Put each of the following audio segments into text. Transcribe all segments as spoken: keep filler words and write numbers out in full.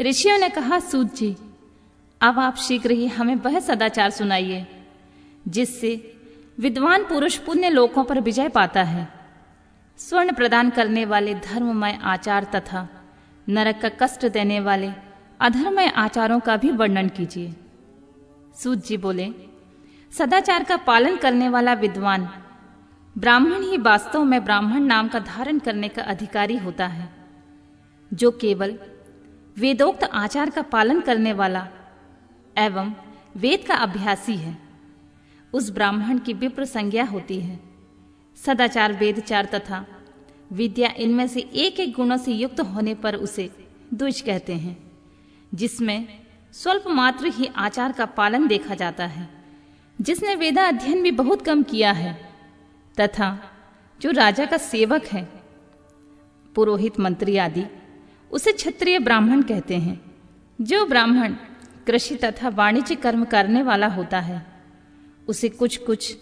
ऋषियों ने कहा, सूत जी अब आप शीघ्र ही हमें वह सदाचार सुनाइए जिससे विद्वान पुरुष पुण्य लोकों पर विजय पाता है। स्वर्ण प्रदान करने वाले धर्ममय आचार तथा नरक का कष्ट देने वाले अधर्मय आचारों का भी वर्णन कीजिए। सूत जी बोले, सदाचार का पालन करने वाला विद्वान ब्राह्मण ही वास्तव में ब्राह्मण नाम का धारण करने का अधिकारी होता है। जो केवल वेदोक्त आचार का पालन करने वाला एवं वेद का अभ्यासी है, उस ब्राह्मण की विप्र संज्ञा होती है। सदाचार, वेदचार तथा विद्या, इनमें से एक एक गुणों से युक्त होने पर उसे द्विज कहते हैं, जिसमें स्वल्प मात्र ही आचार का पालन देखा जाता है, जिसने वेदा अध्ययन भी बहुत कम किया है तथा जो राजा का सेवक है, पुरोहित, मंत्री आदि, उसे क्षत्रिय ब्राह्मण कहते हैं। जो ब्राह्मण कृषि तथा वाणिज्य कर्म करने वाला होता है, उसे कुछ कुछ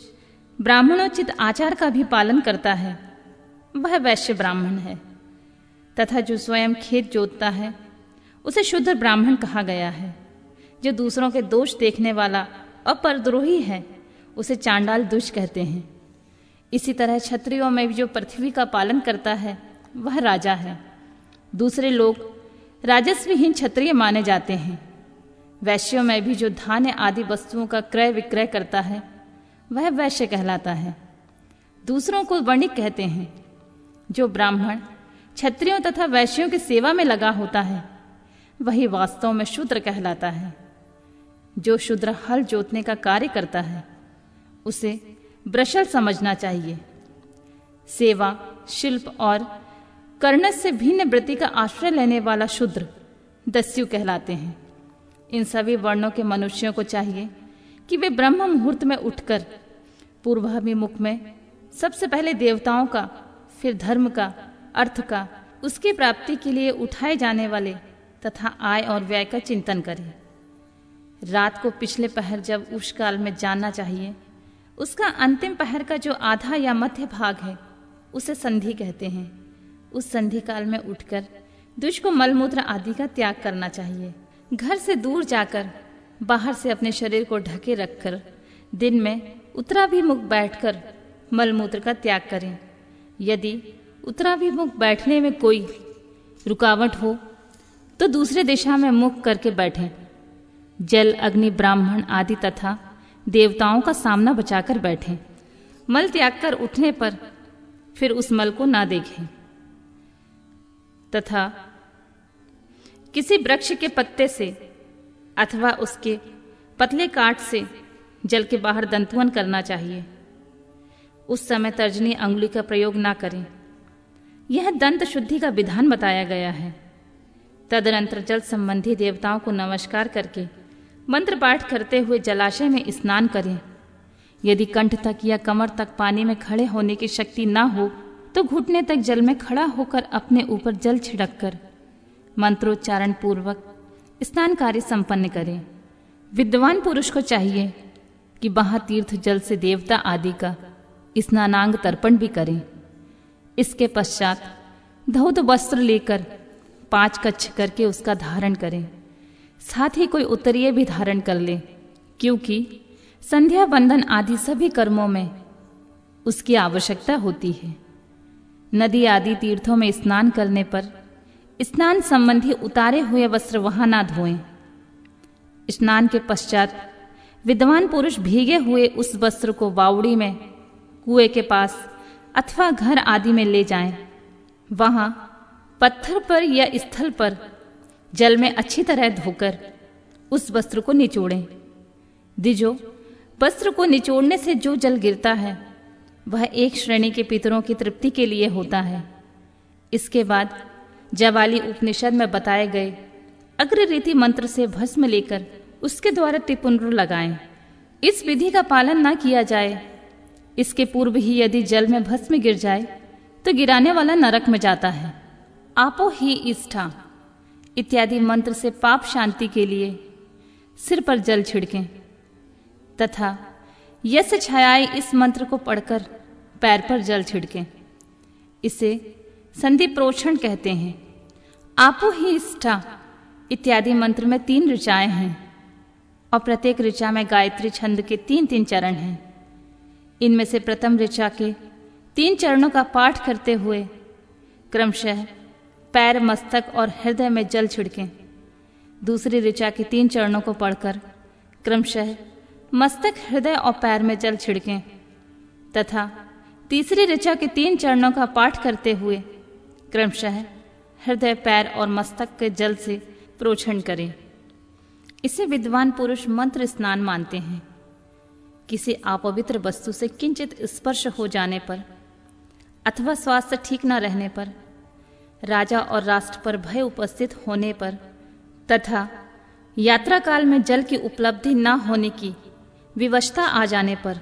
ब्राह्मणोचित आचार का भी पालन करता है, वह वैश्य ब्राह्मण है। तथा जो स्वयं खेत जोतता है, उसे शूद्र ब्राह्मण कहा गया है। जो दूसरों के दोष देखने वाला अपरद्रोही है, उसे चांडाल दुष्ट कहते हैं। इसी तरह क्षत्रियों में भी जो पृथ्वी का पालन करता है, वह राजा है। दूसरे लोग राजस्वहीन क्षत्रिय माने जाते हैं। वैश्यों में भी जो धान्य आदि वस्तुओं का क्रय विक्रय करता है, वह वैश्य कहलाता है। दूसरों को वणिक कहते हैं। जो ब्राह्मण क्षत्रियों तथा वैश्यों की सेवा में लगा होता है, वही वास्तव में शूद्र कहलाता है। जो शूद्र हल जोतने का कार्य करता है, उसे वृषल समझना चाहिए। सेवा, शिल्प और कर्णस से भिन्न वृत्ति का आश्रय लेने वाला शूद्र दस्यु कहलाते हैं। इन सभी वर्णों के मनुष्यों को चाहिए कि वे ब्रह्म मुहूर्त में उठकर पूर्वाभिमुख में सबसे पहले देवताओं का, फिर धर्म का, अर्थ का, उसकी प्राप्ति के लिए उठाए जाने वाले तथा आय और व्यय का चिंतन करें। रात को पिछले पहर जब उषकाल में जानना चाहिए, उसका अंतिम पहर का जो आधा या मध्य भाग है, उसे संधि कहते हैं। उस संधि काल में उठकर दुष को मलमूत्र आदि का त्याग करना चाहिए। घर से दूर जाकर बाहर से अपने शरीर को ढके रखकर दिन में उत्तराभिमुख बैठकर मलमूत्र का त्याग करें। यदि उत्तराभिमुख बैठने में कोई रुकावट हो तो दूसरे दिशा में मुख करके बैठें। जल, अग्नि, ब्राह्मण आदि तथा देवताओं का सामना बचाकर बैठें। मल त्याग कर उठने पर फिर उस मल को ना देखें तथा किसी वृक्ष के पत्ते से अथवा उसके पतले काट से जल के बाहर दंतवन करना चाहिए। उस समय तर्जनी अंगुली का प्रयोग ना करें। यह दंत शुद्धि का विधान बताया गया है। तदनंतर जल संबंधी देवताओं को नमस्कार करके मंत्र पाठ करते हुए जलाशय में स्नान करें। यदि कंठ तक या कमर तक पानी में खड़े होने की शक्ति ना हो तो घुटने तक जल में खड़ा होकर अपने ऊपर जल छिड़क कर मंत्रोच्चारण पूर्वक स्नान कार्य संपन्न करें। विद्वान पुरुष को चाहिए कि महातीर्थ जल से देवता आदि का स्नानांग तर्पण भी करें। इसके पश्चात धौत वस्त्र लेकर पांच कच्छ करके उसका धारण करें। साथ ही कोई उत्तरीय भी धारण कर ले, क्योंकि संध्या बंधन आदि सभी कर्मों में उसकी आवश्यकता होती है। नदी आदि तीर्थों में स्नान करने पर स्नान संबंधी उतारे हुए वस्त्र वहां ना धोएं। स्नान के पश्चात विद्वान पुरुष भीगे हुए उस वस्त्र को बावड़ी में, कुएं के पास अथवा घर आदि में ले जाएं। वहां पत्थर पर या स्थल पर जल में अच्छी तरह धोकर उस वस्त्र को निचोड़ें। दिजो वस्त्र को निचोड़ने से जो जल गिरता है, वह एक श्रेणी के पितरों की तृप्ति के लिए होता है। इसके बाद ज्वाली उपनिषद में बताए गए अग्र रीति मंत्र से भस्म लेकर उसके द्वारा त्रिपुंड्र लगाएं। इस विधि का पालन न किया जाए, इसके पूर्व ही यदि जल में भस्म गिर जाए तो गिराने वाला नरक में जाता है। आपो ही इष्ठा इत्यादि मंत्र से पाप शांति के लिए सिर पर जल छिड़कें तथा यस्य छायाय इस मंत्र को पढ़कर पैर पर जल छिड़कें। इसे संधि प्रोक्षण कहते हैं। आपो ही इष्ठा इत्यादि मंत्र में तीन ऋचाएँ हैं और प्रत्येक ऋचा में गायत्री छंद के तीन तीन चरण हैं। इनमें से प्रथम ऋचा के तीन चरणों का पाठ करते हुए क्रमशः पैर, मस्तक और हृदय में जल छिड़कें। दूसरी ऋचा के तीन चरणों को पढ़कर क्रमशः मस्तक, हृदय और पैर में जल छिड़कें तथा तीसरी ऋचा के तीन चरणों का पाठ करते हुए क्रमशः हृदय, पैर और मस्तक के जल से प्रोक्षण करें। इसे विद्वान पुरुष मंत्र स्नान मानते हैं। किसी अपवित्र वस्तु से किंचित स्पर्श हो जाने पर अथवा स्वास्थ्य ठीक न रहने पर, राजा और राष्ट्र पर भय उपस्थित होने पर तथा यात्रा काल में जल की उपलब्धि न होने की विवशता आ जाने पर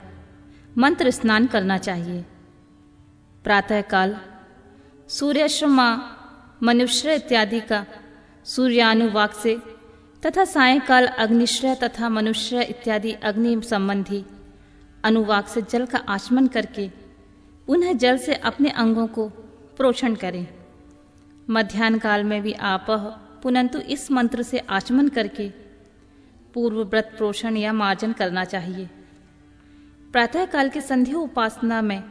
मंत्र स्नान करना चाहिए। प्रातःकाल सूर्याश्रमा, मनुष्य इत्यादि का सूर्यानुवाक से तथा सायंकाल अग्निश्रय तथा मनुष्य इत्यादि अग्नि संबंधी अनुवाक से जल का आचमन करके पुनः जल से अपने अंगों को प्रोक्षण करें। मध्याह्न काल में भी आपह पुनंतु इस मंत्र से आचमन करके पूर्वव्रत प्रोषण या मार्जन करना चाहिए। प्रातःकाल के संध्या उपासना में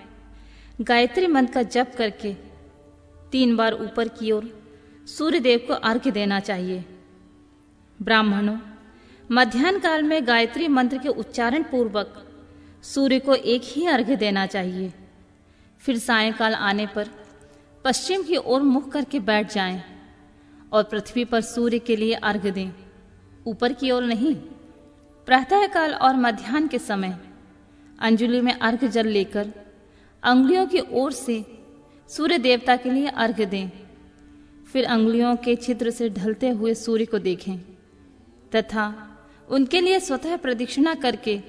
गायत्री मंत्र का जप करके तीन बार ऊपर की ओर सूर्यदेव को अर्घ्य देना चाहिए। ब्राह्मणों, मध्याह्न काल में गायत्री मंत्र के उच्चारण पूर्वक सूर्य को एक ही अर्घ्य देना चाहिए। फिर सायंकाल आने पर पश्चिम की ओर मुख करके बैठ जाएं और पृथ्वी पर सूर्य के लिए अर्घ्य दें, ऊपर की ओर नहीं। प्रातःकाल और मध्याह्न के समय अंजुली में अर्घ्य जल लेकर अंगुलियों की ओर से सूर्य देवता के लिए अर्घ्य दें। फिर अंगुलियों के छिद्र से ढलते हुए सूर्य को देखें तथा उनके लिए स्वतः प्रदक्षिणा करके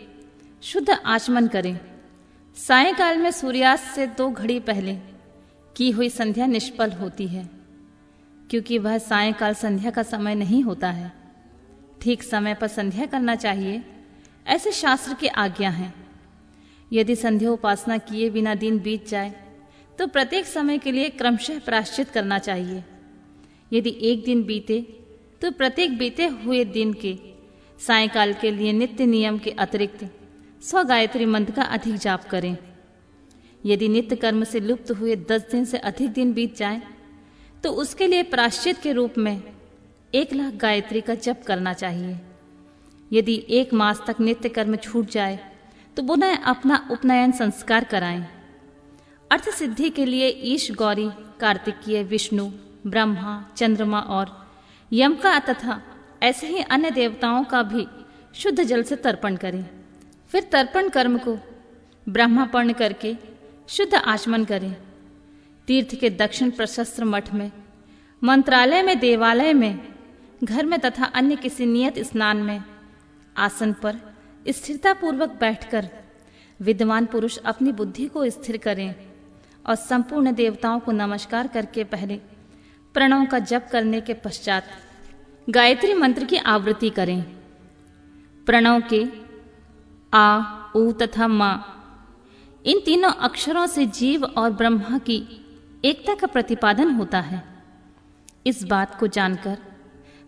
शुद्ध आचमन करें। सायंकाल में सूर्यास्त से दो घड़ी पहले की हुई संध्या निष्फल होती है, क्योंकि वह सायंकाल संध्या का समय नहीं होता है। ठीक समय पर संध्या करना चाहिए, ऐसे शास्त्र की आज्ञा है। यदि संध्या उपासना किए बिना दिन बीत जाए तो प्रत्येक समय के लिए क्रमशः प्रायश्चित करना चाहिए। यदि एक दिन बीते तो प्रत्येक बीते हुए दिन के सायंकाल के लिए नित्य नियम के अतिरिक्त स्व गायत्री मंत्र का अधिक जाप करें। यदि नित्य कर्म से लुप्त हुए दस दिन से अधिक दिन बीत जाए तो उसके लिए प्राश्चित के रूप में एक लाख गायत्री का जप करना चाहिए। यदि एक मास तक नित्य कर्म छूट जाए तो पुनः अपना उपनयन संस्कार कराएं। अर्थ सिद्धि के लिए ईश, गौरी, कार्तिकीय, विष्णु, ब्रह्मा, चंद्रमा और यम का तथा ऐसे ही अन्य देवताओं का भी शुद्ध जल से तर्पण करें। फिर तर्पण कर्म को ब्रह्मापर्ण करके शुद्ध आचमन करें। तीर्थ के दक्षिण प्रशस्त्र मठ में, मंत्रालय में, देवालय में, घर में तथा अन्य किसी नियत स्नान में आसन पर स्थिरतापूर्वक बैठकर विद्वान पुरुष अपनी बुद्धि को स्थिर करें और संपूर्ण देवताओं को नमस्कार करके पहले प्रणव का जप करने के पश्चात गायत्री मंत्र की आवृत्ति करें। प्रणव के आ, ऊ तथा मा, इन तीनों अक्षरों से जीव और ब्रह्मा की एकता का प्रतिपादन होता है। इस बात को जानकर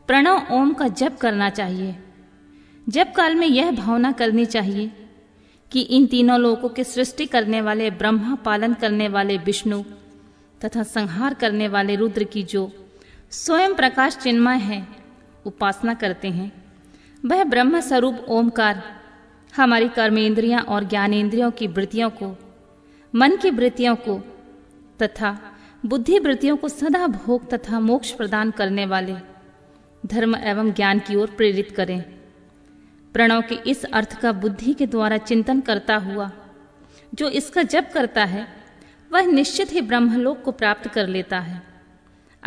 प्रणव ओम का जप करना चाहिए। जप काल में यह भावना करनी चाहिए कि इन तीनों लोकों की सृष्टि करने वाले ब्रह्मा, पालन करने वाले विष्णु तथा संहार करने वाले रुद्र की जो स्वयं प्रकाश चिन्मय है उपासना करते हैं, वह ब्रह्म स्वरूप ओमकार हमारी कर्मेंद्रियां और ज्ञानेंद्रियों की वृत्तियों को, मन की वृत्तियों को तथा बुद्धि वृत्तियों को सदा भोग तथा मोक्ष प्रदान करने वाले धर्म एवं ज्ञान की ओर प्रेरित करें। प्रणव के इस अर्थ का बुद्धि के द्वारा चिंतन करता हुआ जो इसका जप करता है वह निश्चित ही ब्रह्मलोक को प्राप्त कर लेता है,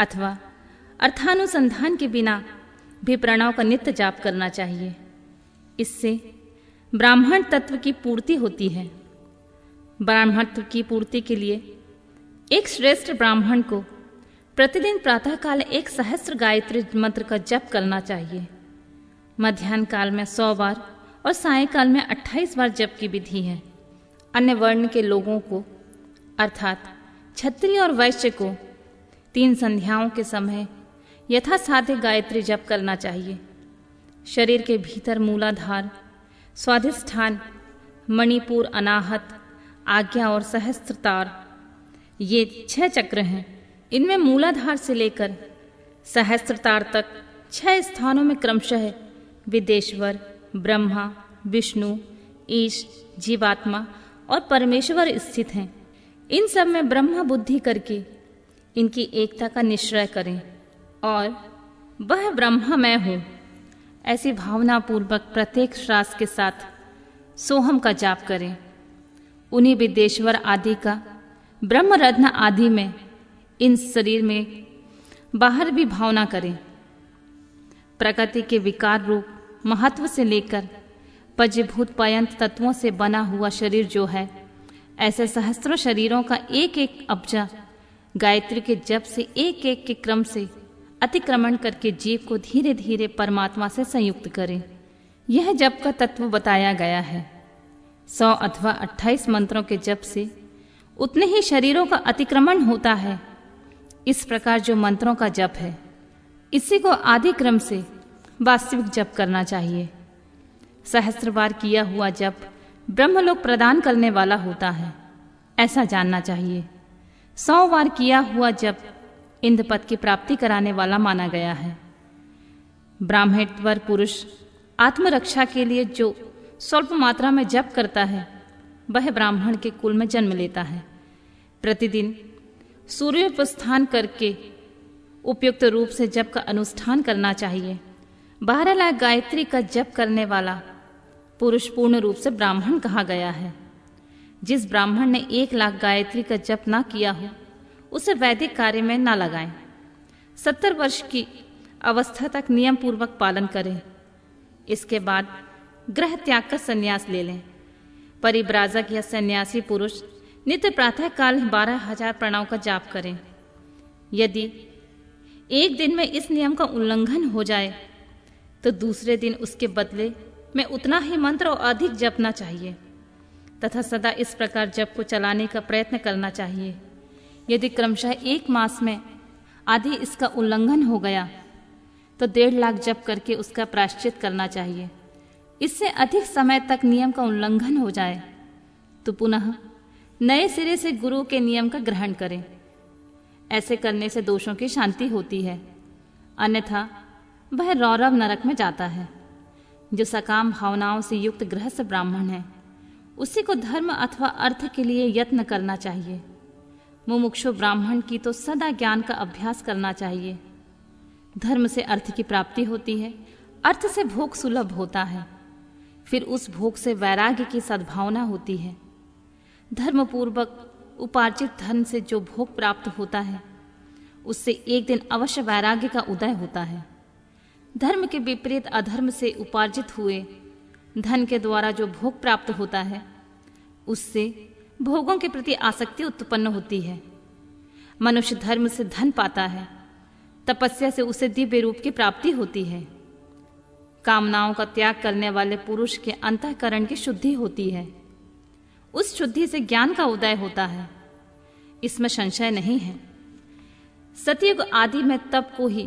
अथवा अर्थानुसंधान के बिना भी प्रणव का नित्य जाप करना चाहिए। इससे ब्राह्मण तत्व की पूर्ति होती है। ब्राह्मणत्व की पूर्ति के लिए एक श्रेष्ठ ब्राह्मण को प्रतिदिन प्रातःकाल एक सहस्त्र गायत्री मंत्र का जप करना चाहिए। मध्याह्न काल में सौ बार और सायंकाल में अट्ठाईस बार जप की विधि है। अन्य वर्ण के लोगों को अर्थात क्षत्रिय और वैश्य को तीन संध्याओं के समय यथासाध्य गायत्री जप करना चाहिए। शरीर के भीतर मूलाधार, स्वाधिष्ठान, मणिपुर, अनाहत, आज्ञा और सहस्त्रतार, ये छह चक्र हैं। इनमें मूलाधार से लेकर सहस्त्रतार तक छह स्थानों में क्रमशः विदेश्वर, ब्रह्मा, विष्णु, ईश, जीवात्मा और परमेश्वर स्थित हैं। इन सब में ब्रह्मा बुद्धि करके इनकी एकता का निश्चय करें और वह ब्रह्ममय हो, ऐसी भावना पूर्वक प्रत्येक श्वास के साथ सोहम का जाप करें। उन्हीं विदेश्वर आदि का ब्रह्मरत्न आदि में इन शरीर में बाहर भी भावना करें। प्रकृति के विकार रूप महत्व से लेकर पंचभूत पर्यंत तत्वों से बना हुआ शरीर जो है, ऐसे सहस्त्रों शरीरों का एक एक अब्जा गायत्री के जप से एक एक के क्रम से अतिक्रमण करके जीव को धीरे धीरे परमात्मा से संयुक्त करें। यह जप का तत्व बताया गया है। सौ अथवा अट्ठाईस मंत्रों के जप से उतने ही शरीरों का अतिक्रमण होता है। इस प्रकार जो मंत्रों का जप है, इसी को आदि क्रम से वास्तविक जप करना चाहिए। सहस्त्र बार किया हुआ जप ब्रह्मलोक प्रदान करने वाला होता है, ऐसा जानना चाहिए। सौ बार किया हुआ जप इंद्रपद की प्राप्ति कराने वाला माना गया है। ब्राह्मणेश्वर पुरुष आत्मरक्षा के लिए जो स्वल्प मात्रा में जप करता है, वह ब्राह्मण के कुल में जन्म लेता है। प्रतिदिन सूर्योपस्थान करके उपयुक्त रूप से जप का अनुष्ठान करना चाहिए। बारह लाख गायत्री का जप करने वाला पुरुष पूर्ण रूप से ब्राह्मण कहा गया है। जिस ब्राह्मण ने एक लाख गायत्री का जप ना किया हो, उसे वैदिक कार्य में ना लगाएं। सत्तर वर्ष की अवस्था तक नियम पूर्वक पालन करें। इसके बाद ग्रह त्याग का संन्यास ले लें। परिव्राजक या सन्यासी पुरुष नित्य प्रातः काल बारह हजार प्रणाम का जाप करें। यदि एक दिन में इस नियम का उल्लंघन हो जाए तो दूसरे दिन उसके बदले में उतना ही मंत्र और अधिक जपना चाहिए तथा सदा इस प्रकार जप को चलाने का प्रयत्न करना चाहिए। यदि क्रमशः एक मास में आदि इसका उल्लंघन हो गया तो डेढ़ लाख जप करके उसका प्रायश्चित करना चाहिए। इससे अधिक समय तक नियम का उल्लंघन हो जाए तो पुनः नए सिरे से गुरु के नियम का ग्रहण करें। ऐसे करने से दोषों की शांति होती है, अन्यथा वह रौरव नरक में जाता है। जो सकाम भावनाओं से युक्त गृहस्थ ब्राह्मण है, उसी को धर्म अथवा अर्थ के लिए यत्न करना चाहिए। मुमुक्षु ब्राह्मण की तो सदा ज्ञान का अभ्यास करना चाहिए। धर्म से अर्थ की प्राप्ति होती है, अर्थ से भोग सुलभ होता है, फिर उस भोग से वैराग्य की सद्भावना होती है। धर्मपूर्वक उपार्जित धन से जो भोग प्राप्त होता है, उससे एक दिन अवश्य वैराग्य का उदय होता है। धर्म के विपरीत अधर्म से उपार्जित हुए धन के द्वारा जो भोग प्राप्त होता है, उससे भोगों के प्रति आसक्ति उत्पन्न होती है। मनुष्य धर्म से धन पाता है, तपस्या से उसे दिव्य रूप की प्राप्ति होती है। कामनाओं का त्याग करने वाले पुरुष के अंतःकरण की शुद्धि होती है, उस शुद्धि से ज्ञान का उदय होता है, इसमें संशय नहीं है। सतयुग आदि में तप को ही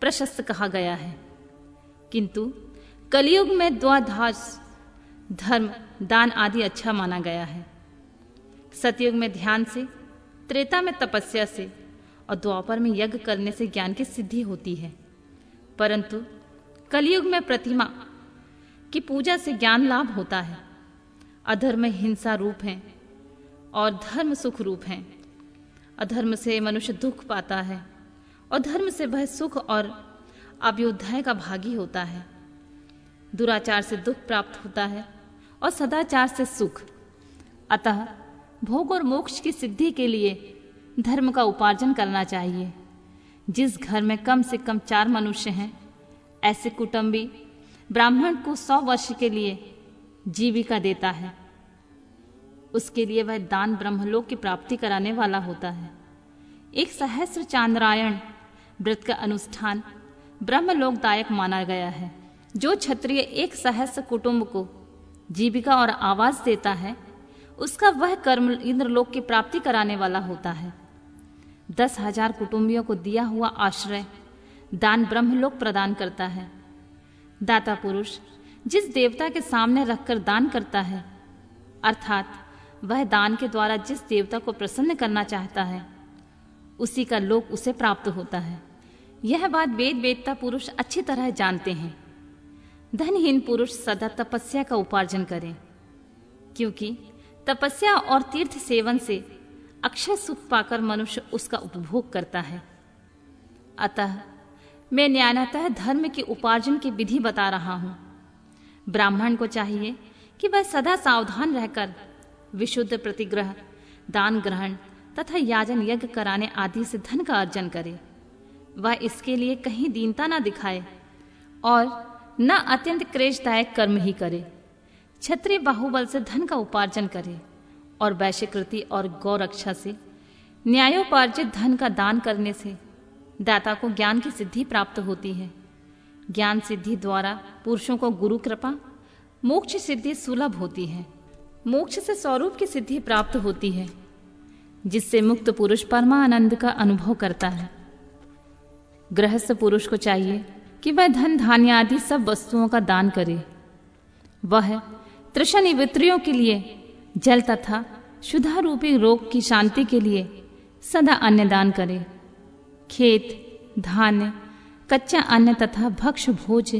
प्रशस्त कहा गया है, किंतु कलयुग में द्वादश धर्म, दान आदि अच्छा माना गया है। सतयुग में ध्यान से, त्रेता में तपस्या से और द्वापर में यज्ञ करने से ज्ञान की सिद्धि होती है, परंतु कलयुग में प्रतिमा की पूजा से ज्ञान लाभ होता है। अधर्म हिंसा रूप हैं और धर्म सुख रूप हैं। अधर्म से मनुष्य दुख पाता है और धर्म से वह सुख और अभ्युदय का भागी होता है। दुराचार से दुख प्राप्त होता है और सदाचार से सुख। अतः भोग और मोक्ष की सिद्धि के लिए धर्म का उपार्जन करना चाहिए। जिस घर में कम से कम चार मनुष्य हैं, ऐसे कुटुंबी ब्राह्मण को सौ वर्ष के लिए जीविका देता है। उसके लिए वह दान ब्रह्मलोक की प्राप्ति कराने वाला होता है। एक सहस्र चांद्रायण व्रत का अनुष्ठान ब्रह्मलोकदायक माना गया है। जो क्षत्रिय एक सहस्र कुटुंब को जीविका और आवास देता है, उसका वह कर्म इंद्रलोक की प्राप्ति कराने वाला होता है। दस हजार कुटुंबियों को दिया हुआ आश्रय दान ब्रह्मलोक प्रदान करता है। दाता पुरुष जिस देवता के सामने रखकर दान करता है, अर्थात वह दान के द्वारा जिस देवता को प्रसन्न करना चाहता है, उसी का लोक उसे प्राप्त होता है। यह बात वेद वेत्ता पुरुष अच्छी तरह जानते हैं। धनहीन पुरुष सदा तपस्या का उपार्जन करें, क्योंकि तपस्या और तीर्थ सेवन से अक्षय सुख पाकर मनुष्य उसका उपभोग करता है। अतः मैं न्यायतः धर्म के उपार्जन की विधि बता रहा हूँ। ब्राह्मण को चाहिए कि वह सदा सावधान रहकर विशुद्ध प्रतिग्रह, दान ग्रहण तथा याजन यज्ञ कराने आदि से धन का अर्जन करे। वह इसके लिए कहीं दीनता न दिखाए और न अत्यंत क्लेशदायक कर्म ही करे। क्षत्रिय बाहुबल से धन का उपार्जन करे और वैश्यकृति और गौरक्षा से न्यायोपार्जित धन का दान करने से दाता को ज्ञान की सिद्धि प्राप्त होती है। ज्ञान सिद्धि द्वारा पुरुषों को गुरु कृपा, मोक्ष सिद्धि सुलभ होती है। मोक्ष से स्वरूप की सिद्धि प्राप्त होती है, जिससे मुक्त पुरुष परमानंद का अनुभव करता है। गृहस्थ पुरुष को चाहिए कि वह धन धान्य आदि सब वस्तुओं का दान करे। वह तृष्णा निवृत्तियों के लिए जल तथा क्षुधा रूपी रोग की शांति के लिए सदा अन्न दान करे। खेत, धान्य, कच्चा अन्न तथा भक्ष भोज,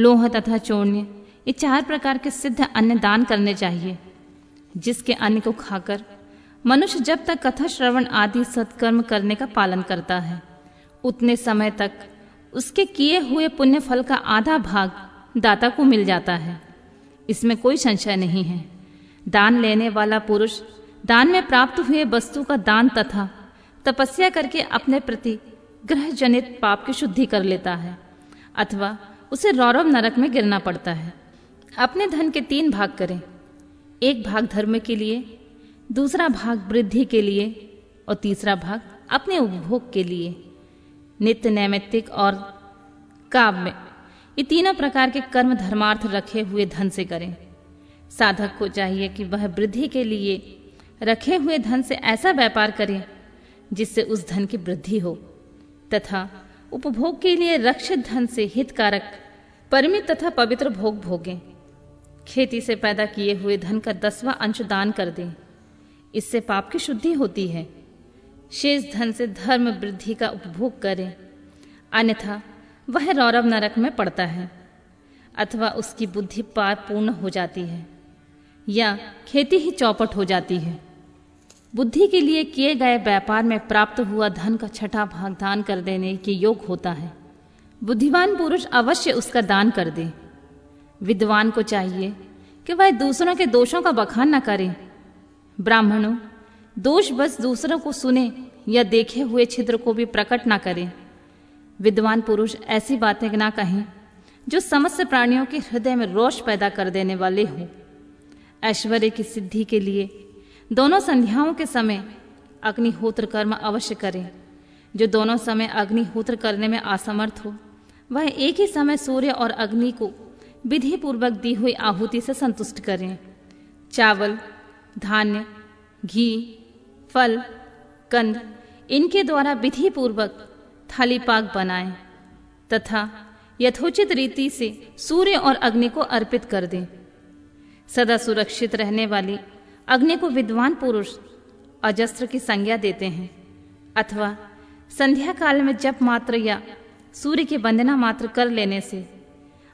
लोह तथा चूर्ण, ये चार प्रकार के सिद्ध अन्न दान करने चाहिए, जिसके अन्न को खाकर मनुष्य जब तक कथा श्रवण आदि सत्कर्म करने का पालन करता है, उतने समय तक उसके किए हुए पुण्य फल का आधा भाग दाता को मिल जाता है। इसमें कोई संशय नहीं है। दान लेने वाला पुरुष दान में प्राप्त हुए वस्तु का दान तथा तपस्या करके अपने प्रति ग्रह जनित पाप की शुद्धि कर लेता है, अथवा उसे रौरव नरक में गिरना पड़ता है। अपने धन के तीन भाग करें, एक भाग धर्म के लिए, दूसरा भाग वृद्धि के लिए और तीसरा भाग अपने उपभोग के लिए। नित्य, नैमित्तिक और काम्य, ये तीनों प्रकार के कर्म धर्मार्थ रखे हुए धन से करें। साधक को चाहिए कि वह वृद्धि के लिए रखे हुए धन से ऐसा व्यापार करे जिससे उस धन की वृद्धि हो, तथा उपभोग के लिए रक्षित धन से हितकारक, परिमित तथा पवित्र भोग भोगें। खेती से पैदा किए हुए धन का दसवां अंश दान कर दें, इससे पाप की शुद्धि होती है। शेष धन से धर्म वृद्धि का उपभोग करें, अन्यथा वह रौरव नरक में पड़ता है अथवा उसकी बुद्धि पाप पूर्ण हो जाती है या खेती ही चौपट हो जाती है। बुद्धि के लिए किए गए व्यापार में प्राप्त हुआ धन का छठा भाग दान कर देने के योग होता है। बुद्धिमान पुरुष अवश्य उसका दान कर दे। विद्वान को चाहिए कि वह दूसरों के दोषों का बखान न करे। ब्राह्मणों, दोष बस दूसरों को सुने या देखे हुए छिद्र को भी प्रकट न करें। विद्वान पुरुष ऐसी बातें ना कहें जो समस्त प्राणियों के हृदय में रोष पैदा कर देने वाले हों। ऐश्वर्य की सिद्धि के लिए दोनों संध्याओं के समय अग्निहोत्र कर्म अवश्य करें। जो दोनों समय अग्निहोत्र करने में असमर्थ हो, वह एक ही समय सूर्य और अग्नि को विधि पूर्वक दी हुई आहुति से संतुष्ट करें। चावल, धान्य, घी, फल, कंद, इनके द्वारा विधि पूर्वक थाली पाक बनाएं तथा यथोचित रीति से सूर्य और अग्नि को अर्पित कर दें। सदा सुरक्षित रहने वाली अग्नि को विद्वान पुरुष अजस्त्र की संज्ञा देते हैं, अथवा संध्या काल में जप मात्र या सूर्य की वंदना मात्र कर लेने से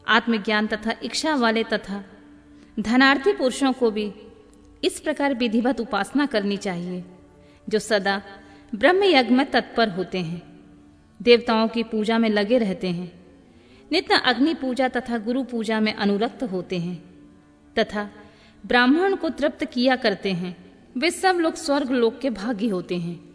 आत्मज्ञान तथा इच्छा वाले तथा धनार्थी पुरुषों को भी इस प्रकार विधिवत उपासना करनी चाहिए, जो सदा ब्रह्म यज्ञ में तत्पर होते हैं, देवताओं की पूजा में लगे रहते हैं, नित्य अग्नि पूजा तथा गुरु पूजा में अनुरक्त होते हैं तथा ब्राह्मण को तृप्त किया करते हैं। वे सब लोग स्वर्ग लोक के भागी होते हैं।